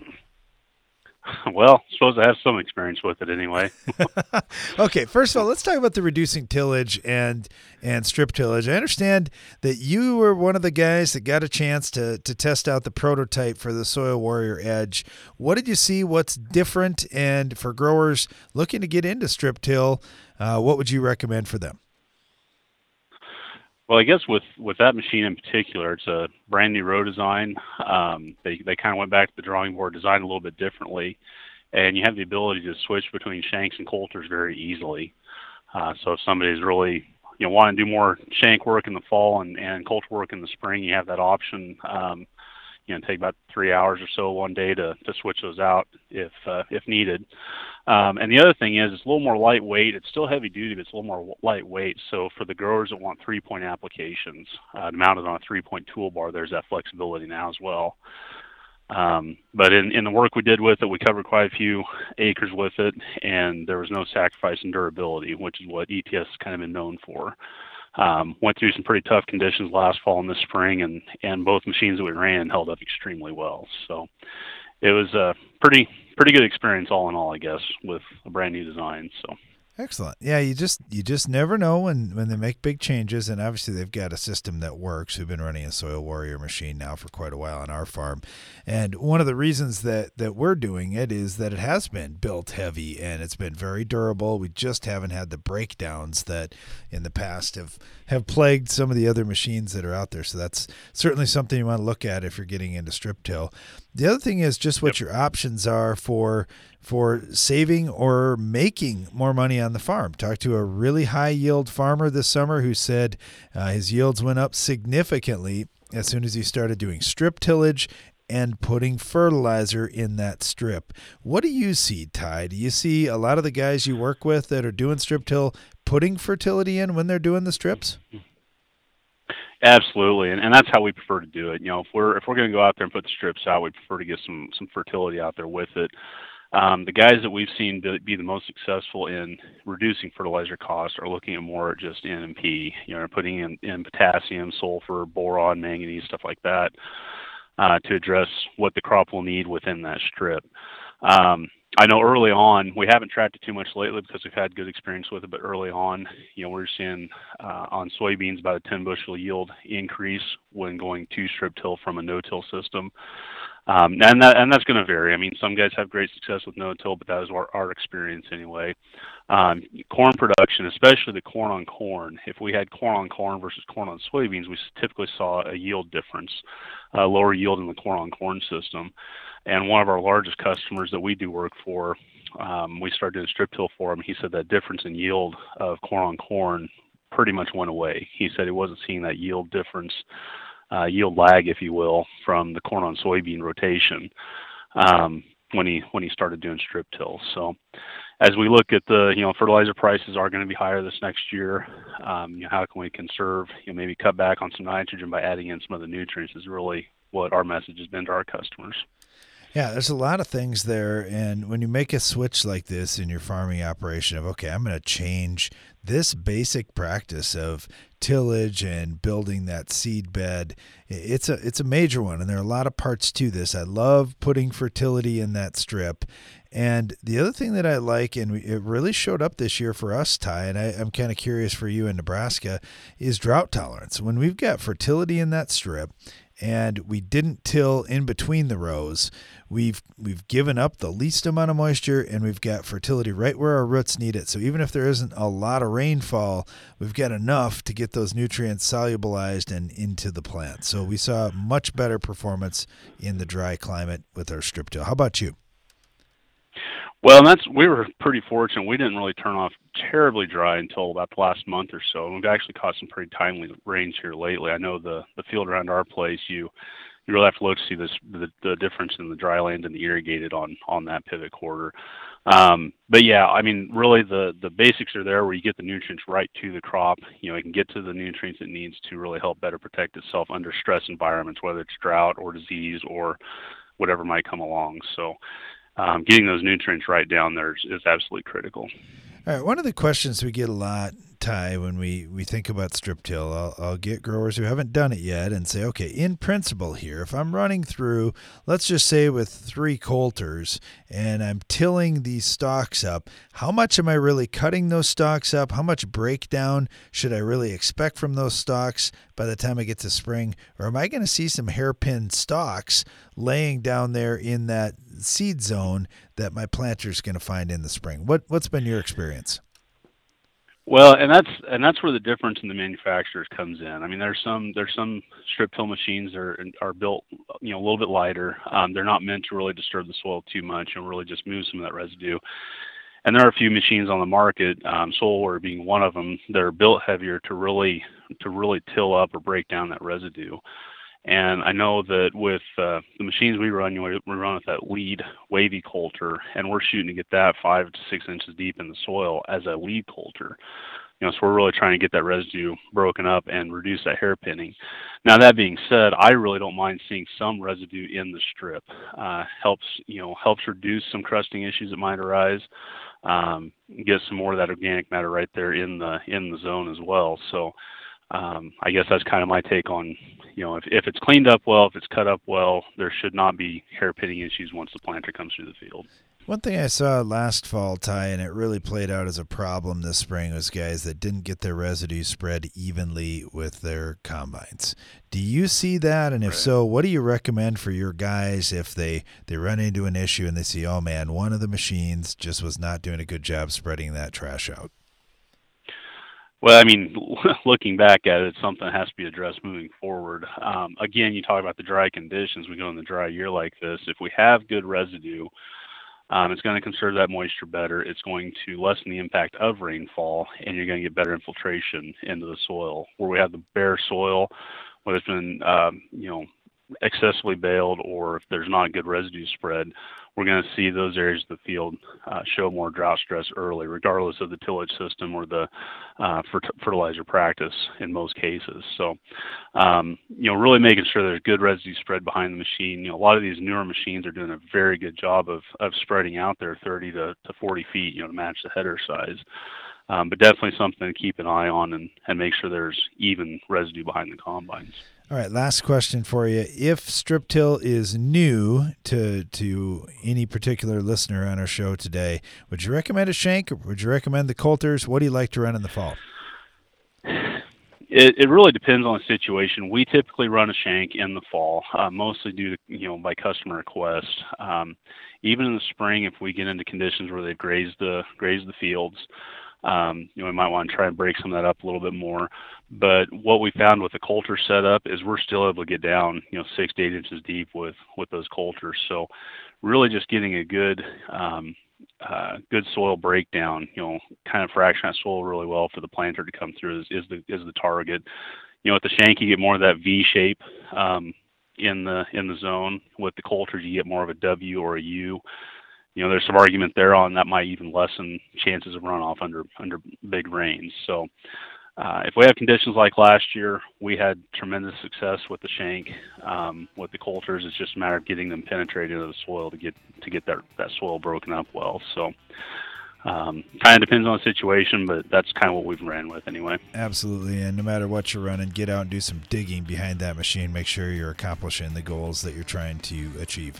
Well, I suppose I have some experience with it anyway. Okay, first of all, let's talk about the reducing tillage and and strip tillage. I understand that you were one of the guys that got a chance to to test out the prototype for the Soil Warrior Edge. What did you see? What's different? And for growers looking to get into strip till, uh, what would you recommend for them? Well, I guess with, with that machine in particular, it's a brand new row design. Um, they they kind of went back to the drawing board, designed a little bit differently, and you have the ability to switch between shanks and coulters very easily. Uh, so if somebody's really, you know, want to do more shank work in the fall and, and coulter work in the spring, you have that option. Um, you know, take about three hours or so one day to, to switch those out if uh, if needed. Um, and the other thing is it's a little more lightweight. It's still heavy duty, but it's a little more lightweight. So for the growers that want three-point applications, uh, mounted on a three-point toolbar, there's that flexibility now as well. Um, but in, in the work we did with it, we covered quite a few acres with it, and there was no sacrifice in durability, which is what E T S has kind of been known for. Um, went through some pretty tough conditions last fall and this spring, and, and both machines that we ran held up extremely well. So it was a pretty pretty good experience all in all, I guess, with a brand new design. So excellent. Yeah, you just you just never know when, when they make big changes, and obviously they've got a system that works. We've been running a Soil Warrior machine now for quite a while on our farm, and one of the reasons that, that we're doing it is that it has been built heavy and it's been very durable. We just haven't had the breakdowns that in the past have, have plagued some of the other machines that are out there. So that's certainly something you want to look at if you're getting into strip till. The other thing is just what yep. your options are for for saving or making more money on the farm. Talked to a really high yield farmer this summer who said uh, his yields went up significantly as soon as he started doing strip tillage and putting fertilizer in that strip. What do you see, Ty? Do you see a lot of the guys you work with that are doing strip till putting fertility in when they're doing the strips? Absolutely, and, and that's how we prefer to do it. You know, if we're if we're going to go out there and put the strips out, we prefer to get some some fertility out there with it. Um, the guys that we've seen be, be the most successful in reducing fertilizer costs are looking at more just N and P. You know, putting in, in potassium, sulfur, boron, manganese, stuff like that, uh, to address what the crop will need within that strip. Um, I know early on, we haven't tracked it too much lately because we've had good experience with it, but early on, you know, we're seeing uh, on soybeans about a ten bushel yield increase when going to strip till from a no-till system. Um, and, that, and that's going to vary. I mean, some guys have great success with no-till, but that was our, our experience anyway. Um, corn production, especially the corn on corn, if we had corn on corn versus corn on soybeans, we typically saw a yield difference, a lower yield in the corn on corn system. And one of our largest customers that we do work for um, we started doing strip till for him, he said that difference in yield of corn on corn pretty much went away. He said he wasn't seeing that yield difference, uh, yield lag, if you will, from the corn on soybean rotation um, when he when he started doing strip tills. So as we look at the, you know, fertilizer prices are going to be higher this next year. Um, you know, how can we conserve, you know, maybe cut back on some nitrogen by adding in some of the nutrients is really what our message has been to our customers. Yeah, there's a lot of things there, and when you make a switch like this in your farming operation of, okay, I'm going to change this basic practice of tillage and building that seed bed, it's a it's a major one, and there are a lot of parts to this. I love putting fertility in that strip. And the other thing that I like, and it really showed up this year for us, Ty, and I, I'm kind of curious for you in Nebraska, is drought tolerance. When we've got fertility in that strip, and we didn't till in between the rows, we've we've given up the least amount of moisture, and we've got fertility right where our roots need it. So even if there isn't a lot of rainfall, we've got enough to get those nutrients solubilized and into the plant. So we saw much better performance in the dry climate with our strip till. How about you? Well, that's we were pretty fortunate. We didn't really turn off terribly dry until about the last month or so. And we've actually caught some pretty timely rains here lately. I know the, the field around our place, you you really have to look to see this, the, the difference in the dry land and the irrigated on, on that pivot quarter. Um, but, yeah, I mean, really the, the basics are there where you get the nutrients right to the crop. You know, it can get to the nutrients it needs to really help better protect itself under stress environments, whether it's drought or disease or whatever might come along. So, Um, getting those nutrients right down there is, is absolutely critical. All right. One of the questions we get a lot, Ty, when we, we think about strip till, I'll, I'll get growers who haven't done it yet and say, okay, in principle here, if I'm running through, let's just say with three coulters and I'm tilling these stalks up, how much am I really cutting those stalks up? How much breakdown should I really expect from those stalks by the time I get to spring? Or am I going to see some hairpin stalks laying down there in that seed zone that my planter is going to find in the spring? What, what's been your experience? Well, and that's and that's where the difference in the manufacturers comes in. I mean, there's some there's some strip till machines that are are built, you know, a little bit lighter. Um, they're not meant to really disturb the soil too much and really just move some of that residue. And there are a few machines on the market, um, Solar being one of them, that are built heavier to really to really till up or break down that residue. And I know that with uh, the machines we run, you know, we run with that lead wavy coulter, and we're shooting to get that five to six inches deep in the soil as a lead coulter. You know, so we're really trying to get that residue broken up and reduce that hairpinning. Now, that being said, I really don't mind seeing some residue in the strip. Uh, helps, you know, helps reduce some crusting issues that might arise. Um, get some more of that organic matter right there in the in the zone as well. So. Um, I guess that's kind of my take on, you know, if, if it's cleaned up well, if it's cut up well, there should not be hairpinning issues once the planter comes through the field. One thing I saw last fall, Ty, and it really played out as a problem this spring, was guys that didn't get their residue spread evenly with their combines. Do you see that? And if right. so, what do you recommend for your guys if they, they run into an issue and they see, oh, man, one of the machines just was not doing a good job spreading that trash out? Well, I mean, looking back at it, something has to be addressed moving forward. Um, again, you talk about the dry conditions. We go in the dry year like this. If we have good residue, um, it's going to conserve that moisture better. It's going to lessen the impact of rainfall, and you're going to get better infiltration into the soil. Where we have the bare soil, where it's been, um, you know, excessively baled, or if there's not good residue spread, we're going to see those areas of the field uh, show more drought stress early, regardless of the tillage system or the uh, fertilizer practice in most cases. So, um, you know, really making sure there's good residue spread behind the machine. You know, a lot of these newer machines are doing a very good job of, of spreading out there thirty to forty feet, you know, to match the header size. Um, but definitely something to keep an eye on and, and make sure there's even residue behind the combines. All right, last question for you. If strip till is new to to any particular listener on our show today, would you recommend a shank? Or would you recommend the coulters? What do you like to run in the fall? It, it really depends on the situation. We typically run a shank in the fall, uh, mostly due to, you know, by customer request. Um, even in the spring, if we get into conditions where they've grazed the grazed the fields, Um, you know, we might want to try and break some of that up a little bit more. But what we found with the coulter setup is we're still able to get down, you know, six to eight inches deep with, with those coulters. So really just getting a good, um, uh, good soil breakdown, you know, kind of fraction that soil really well for the planter to come through is, is the is the target. You know, at the shank, you get more of that V shape um, in the in the zone. With the coulters, you get more of a W or a U. You know, there's some argument there on that might even lessen chances of runoff under under big rains. So uh, if we have conditions like last year, we had tremendous success with the shank. Um, with the coulters, it's just a matter of getting them penetrated into the soil to get to get that, that soil broken up well. So Um, kind of depends on the situation, but that's kind of what we've ran with anyway. Absolutely, and no matter what you're running, get out and do some digging behind that machine. Make sure you're accomplishing the goals that you're trying to achieve.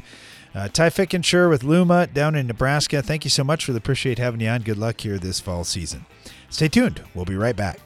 Uh, Ty Fickenscher with Luma down in Nebraska. Thank you so much. Really appreciate having you on. Good luck here this fall season. Stay tuned. We'll be right back.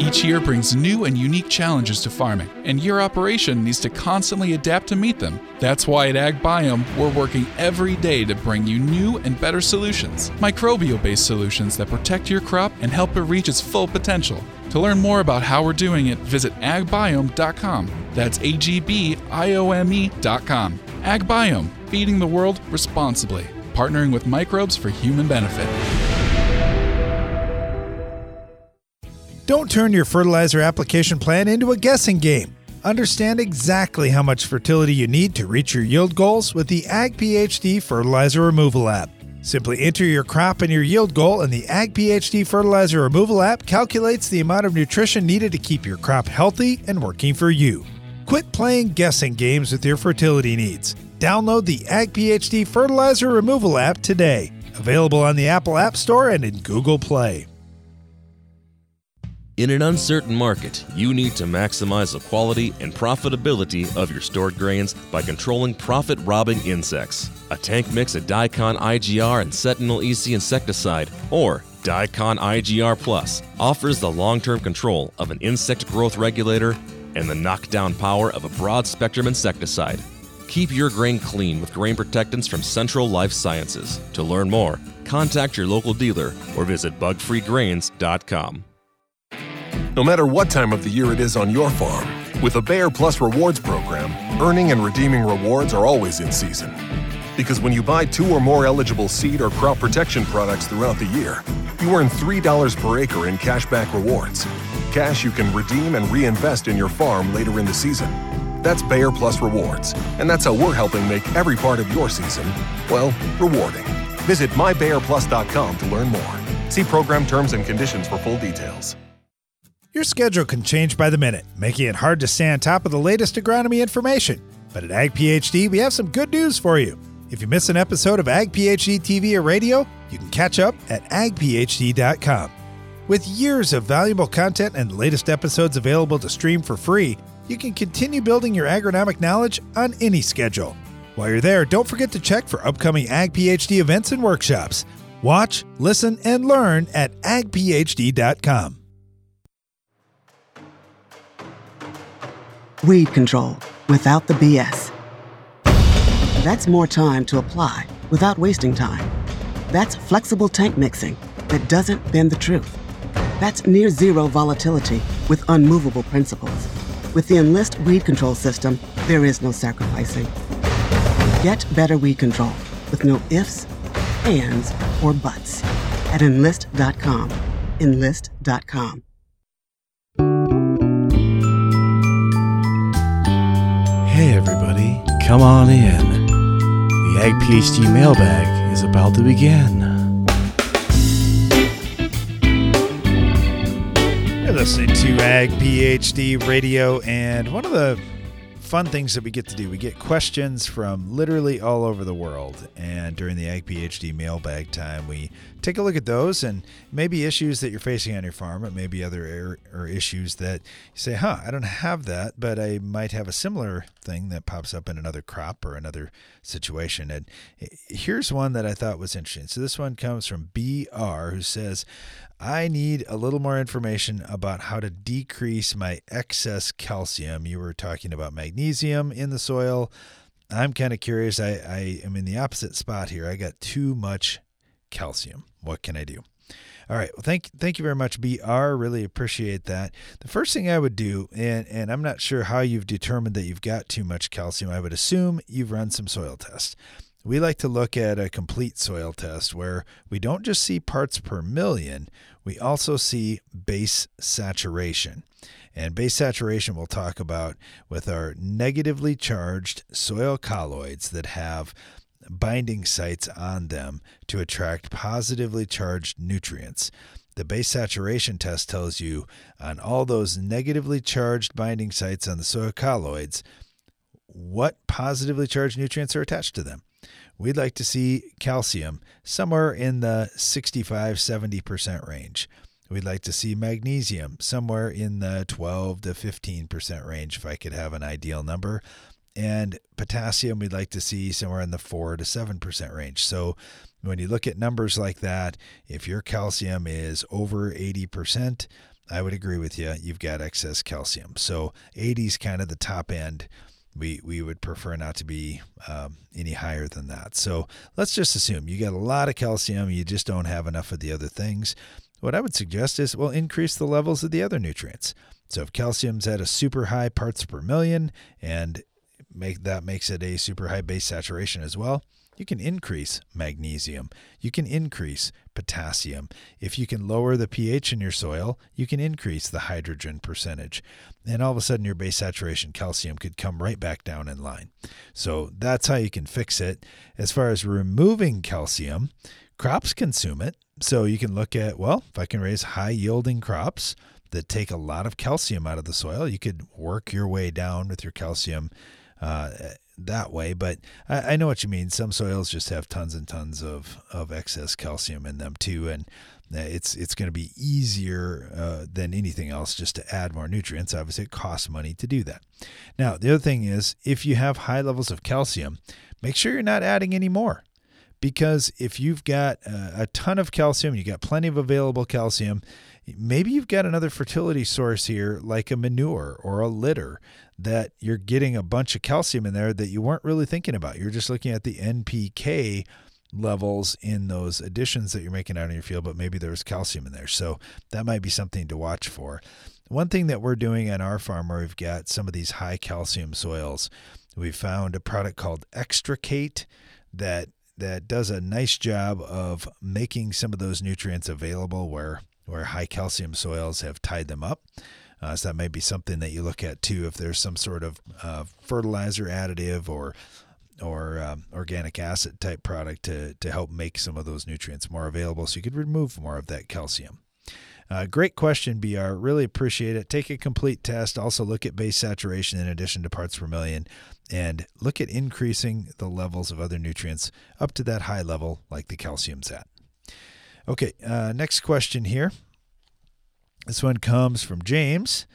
Each year brings new and unique challenges to farming, and your operation needs to constantly adapt to meet them. That's why at AgBiome, we're working every day to bring you new and better solutions, microbial-based solutions that protect your crop and help it reach its full potential. To learn more about how we're doing it, visit agbiome dot com. That's A G B I O M E dot com. AgBiome, feeding the world responsibly, partnering with microbes for human benefit. Don't turn your fertilizer application plan into a guessing game. Understand exactly how much fertility you need to reach your yield goals with the Ag PhD Fertilizer Removal app. Simply enter your crop and your yield goal, and the Ag PhD Fertilizer Removal app calculates the amount of nutrition needed to keep your crop healthy and working for you. Quit playing guessing games with your fertility needs. Download the Ag PhD Fertilizer Removal app today. Available on the Apple App Store and in Google Play. In an uncertain market, you need to maximize the quality and profitability of your stored grains by controlling profit-robbing insects. A tank mix of DICON I G R and Sentinel E C insecticide, or DICON I G R Plus, offers the long-term control of an insect growth regulator and the knockdown power of a broad-spectrum insecticide. Keep your grain clean with grain protectants from Central Life Sciences. To learn more, contact your local dealer or visit bug free grains dot com. No matter what time of the year it is on your farm, with the Bayer Plus Rewards program, earning and redeeming rewards are always in season. Because when you buy two or more eligible seed or crop protection products throughout the year, you earn three dollars per acre in cashback rewards. Cash you can redeem and reinvest in your farm later in the season. That's Bayer Plus Rewards, and that's how we're helping make every part of your season, well, rewarding. Visit my bayer plus dot com to learn more. See program terms and conditions for full details. Your schedule can change by the minute, making it hard to stay on top of the latest agronomy information. But at Ag PhD, we have some good news for you. If you miss an episode of Ag PhD T V or radio, you can catch up at ag p h d dot com. With years of valuable content and the latest episodes available to stream for free, you can continue building your agronomic knowledge on any schedule. While you're there, don't forget to check for upcoming Ag PhD events and workshops. Watch, listen, and learn at ag p h d dot com. Weed control without the B S. That's more time to apply without wasting time. That's flexible tank mixing that doesn't bend the truth. That's near zero volatility with unmovable principles. With the Enlist weed control system, there is no sacrificing. Get better weed control with no ifs, ands, or buts at enlist dot com. enlist dot com. Hey everybody, come on in. The Ag PhD mailbag is about to begin. You're listening to Ag PhD Radio, and one of the fun things that we get to do, we get questions from literally all over the world, and during the Ag PhD mailbag time we take a look at those, and maybe issues that you're facing on your farm, and maybe other er- or issues that you say, huh, I don't have that, but I might have a similar thing that pops up in another crop or another situation. And here's one that I thought was interesting. So this one comes from B R, who says, I need a little more information about how to decrease my excess calcium. You were talking about magnesium in the soil. I'm kind of curious. I, I am in the opposite spot here. I got too much calcium. What can I do? All right. Well, thank thank you very much, B R. Really appreciate that. The first thing I would do, and, and I'm not sure how you've determined that you've got too much calcium. I would assume you've run some soil tests. We like to look at a complete soil test where we don't just see parts per million, we also see base saturation. And base saturation we'll talk about with our negatively charged soil colloids that have binding sites on them to attract positively charged nutrients. The base saturation test tells you on all those negatively charged binding sites on the soil colloids, what positively charged nutrients are attached to them. We'd like to see calcium somewhere in the sixty-five to seventy percent range. We'd like to see magnesium somewhere in the twelve to fifteen percent range if I could have an ideal number. And potassium, we'd like to see somewhere in the four to seven percent range. So when you look at numbers like that, if your calcium is over eighty percent, I would agree with you, you've got excess calcium. So eighty is kind of the top end. We we would prefer not to be um, any higher than that. So let's just assume you got a lot of calcium, you just don't have enough of the other things. What I would suggest is, well, increase the levels of the other nutrients. So if calcium's at a super high parts per million, and make that makes it a super high base saturation as well, you can increase magnesium. You can increase potassium. If you can lower the pH in your soil, you can increase the hydrogen percentage. And all of a sudden, your base saturation calcium could come right back down in line. So that's how you can fix it. As far as removing calcium, crops consume it. So you can look at, well, if I can raise high-yielding crops that take a lot of calcium out of the soil, you could work your way down with your calcium uh that way, but I, I know what you mean. Some soils just have tons and tons of, of excess calcium in them too, and it's it's going to be easier uh, than anything else just to add more nutrients. Obviously, it costs money to do that. Now, the other thing is, if you have high levels of calcium, make sure you're not adding any more, because if you've got a, a ton of calcium, you've got plenty of available calcium, maybe you've got another fertility source here like a manure or a litter that you're getting a bunch of calcium in there that you weren't really thinking about. You're just looking at the N P K levels in those additions that you're making out in your field, but maybe there's calcium in there. So that might be something to watch for. One thing that we're doing on our farm where we've got some of these high calcium soils, we found a product called Extricate that that does a nice job of making some of those nutrients available where where high calcium soils have tied them up. Uh, so that may be something that you look at too, if there's some sort of uh, fertilizer additive or or um, organic acid type product to, to help make some of those nutrients more available so you could remove more of that calcium. Uh, great question, B R. Really appreciate it. Take a complete test. Also look at base saturation in addition to parts per million, and look at increasing the levels of other nutrients up to that high level like the calcium's at. Okay, uh, next question here. This one comes from James.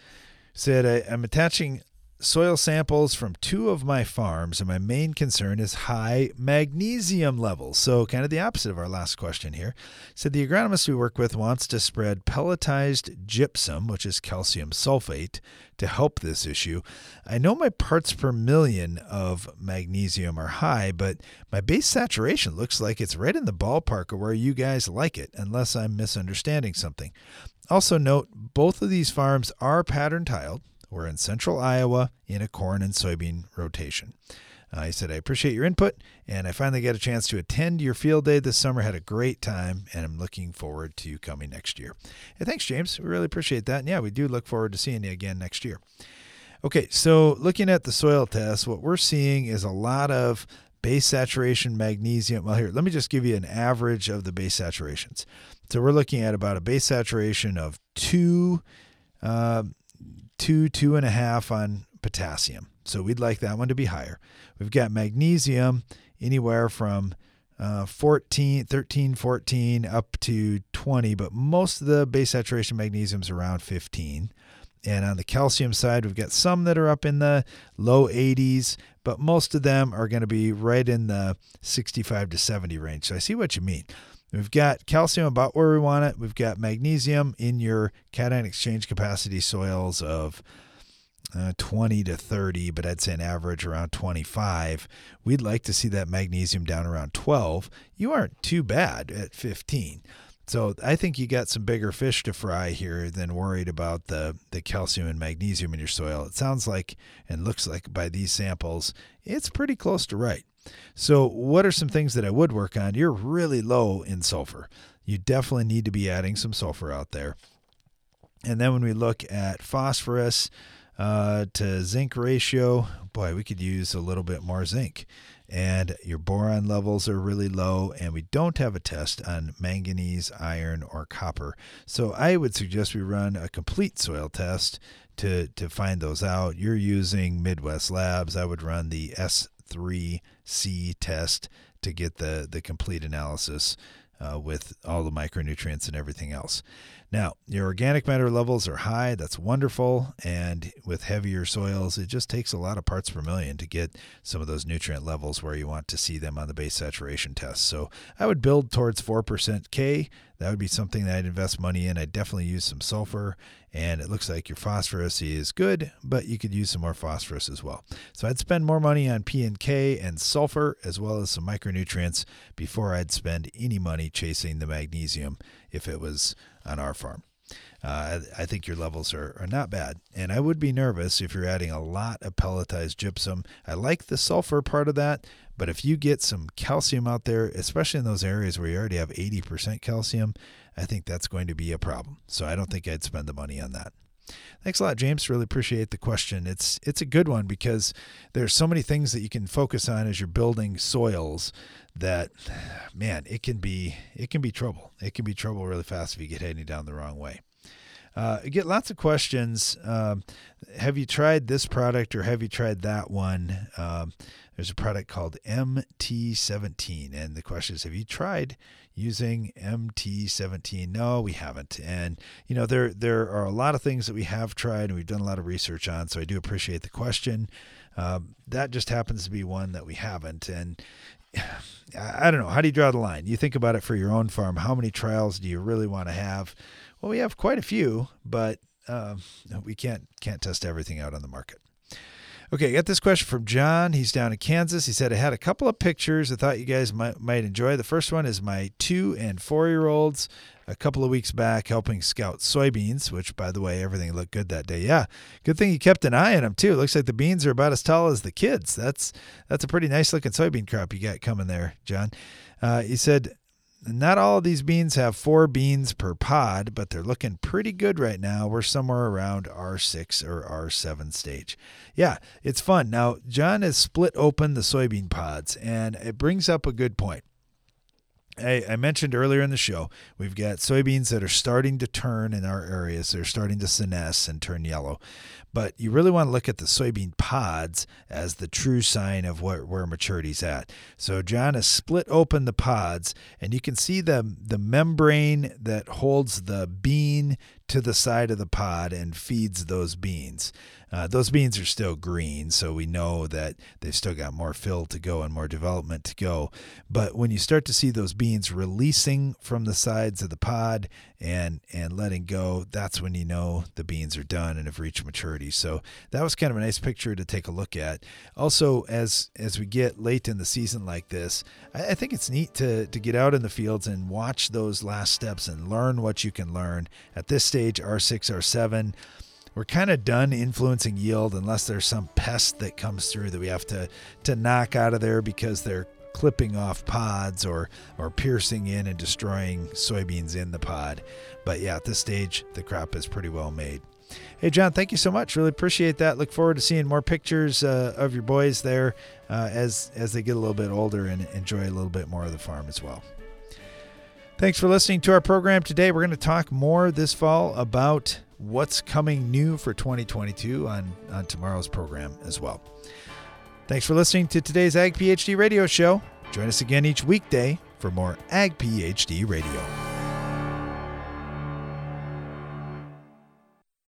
He said, I'm attaching soil samples from two of my farms, and my main concern is high magnesium levels. So kind of the opposite of our last question here. He said, the agronomist we work with wants to spread pelletized gypsum, which is calcium sulfate, to help this issue. I know my parts per million of magnesium are high, but my base saturation looks like it's right in the ballpark of where you guys like it, unless I'm misunderstanding something. Also note, both of these farms are pattern tiled. We're in central Iowa in a corn and soybean rotation. Uh, he said, I appreciate your input, and I finally got a chance to attend your field day this summer. Had a great time, and I'm looking forward to coming next year. Hey, thanks, James. We really appreciate that. And yeah, we do look forward to seeing you again next year. Okay, so looking at the soil test, what we're seeing is a lot of base saturation, magnesium. Well, here, let me just give you an average of the base saturations. So we're looking at about a base saturation of two... Uh, two, two and a half on potassium. So we'd like that one to be higher. We've got magnesium anywhere from uh, fourteen, thirteen, fourteen up to twenty, but most of the base saturation magnesium is around fifteen. And on the calcium side, we've got some that are up in the low eighties, but most of them are going to be right in the sixty-five to seventy range. So I see what you mean. We've got calcium about where we want it. We've got magnesium in your cation exchange capacity soils of uh, twenty to thirty, but I'd say an average around twenty-five. We'd like to see that magnesium down around twelve. You aren't too bad at fifteen. So I think you got some bigger fish to fry here than worried about the, the calcium and magnesium in your soil. It sounds like and looks like by these samples, it's pretty close to right. So what are some things that I would work on? You're really low in sulfur. You definitely need to be adding some sulfur out there. And then when we look at phosphorus uh, to zinc ratio, boy, we could use a little bit more zinc. And your boron levels are really low, and we don't have a test on manganese, iron, or copper. So I would suggest we run a complete soil test to, to find those out. You're using Midwest Labs. I would run the S three C test to get the, the complete analysis uh, with all the micronutrients and everything else. Now, your organic matter levels are high. That's wonderful. And with heavier soils, it just takes a lot of parts per million to get some of those nutrient levels where you want to see them on the base saturation test. So I would build towards four percent K. That would be something that I'd invest money in. I'd definitely use some sulfur. And it looks like your phosphorus is good, but you could use some more phosphorus as well. So I'd spend more money on P and K and sulfur, as well as some micronutrients, before I'd spend any money chasing the magnesium if it was on our farm. Uh, I think your levels are, are not bad. And I would be nervous if you're adding a lot of pelletized gypsum. I like the sulfur part of that, but if you get some calcium out there, especially in those areas where you already have eighty percent calcium, I think that's going to be a problem. So I don't think I'd spend the money on that. Thanks a lot, James. Really appreciate the question. It's it's a good one because there's so many things that you can focus on as you're building soils that, man, it can be it can be trouble. It can be trouble really fast if you get heading down the wrong way. Uh, I get lots of questions. Um, have you tried this product or have you tried that one? Um, there's a product called M T seventeen, and the question is, have you tried using M T seventeen? No, we haven't. And you know, there there are a lot of things that we have tried and we've done a lot of research on. So I do appreciate the question. Um, that just happens to be one that we haven't. And I don't know. How do you draw the line? You think about it for your own farm. How many trials do you really want to have? Well, we have quite a few, but uh, we can't can't test everything out on the market. Okay, I got this question from John. He's down in Kansas. He said, I had a couple of pictures I thought you guys might, might enjoy. The first one is my two- and four-year-olds a couple of weeks back helping scout soybeans, which, by the way, everything looked good that day. Yeah, good thing you kept an eye on them, too. It looks like the beans are about as tall as the kids. That's, that's a pretty nice-looking soybean crop you got coming there, John. Uh, he said, not all of these beans have four beans per pod, but they're looking pretty good right now. We're somewhere around R six or R seven stage. Yeah, it's fun. Now, John has split open the soybean pods, and it brings up a good point. I, I mentioned earlier in the show, we've got soybeans that are starting to turn in our areas. They're starting to senesce and turn yellow. But you really want to look at the soybean pods as the true sign of what, where maturity's at. So John has split open the pods, and you can see the, the membrane that holds the bean to the side of the pod and feeds those beans. Uh, those beans are still green, so we know that they've still got more fill to go and more development to go. But when you start to see those beans releasing from the sides of the pod and, and letting go, that's when you know the beans are done and have reached maturity. So that was kind of a nice picture to take a look at. Also, as as we get late in the season like this, I, I think it's neat to, to get out in the fields and watch those last steps and learn what you can learn. At this stage, R six, R seven, we're kind of done influencing yield unless there's some pest that comes through that we have to to knock out of there because they're clipping off pods or or piercing in and destroying soybeans in the pod. But yeah, at this stage, the crop is pretty well made. Hey, John, thank you so much. Really appreciate that. Look forward to seeing more pictures uh, of your boys there uh, as, as they get a little bit older and enjoy a little bit more of the farm as well. Thanks for listening to our program today. We're going to talk more this fall about what's coming new for twenty twenty-two on, on tomorrow's program as well. Thanks for listening to today's Ag PhD Radio Show. Join us again each weekday for more Ag PhD Radio.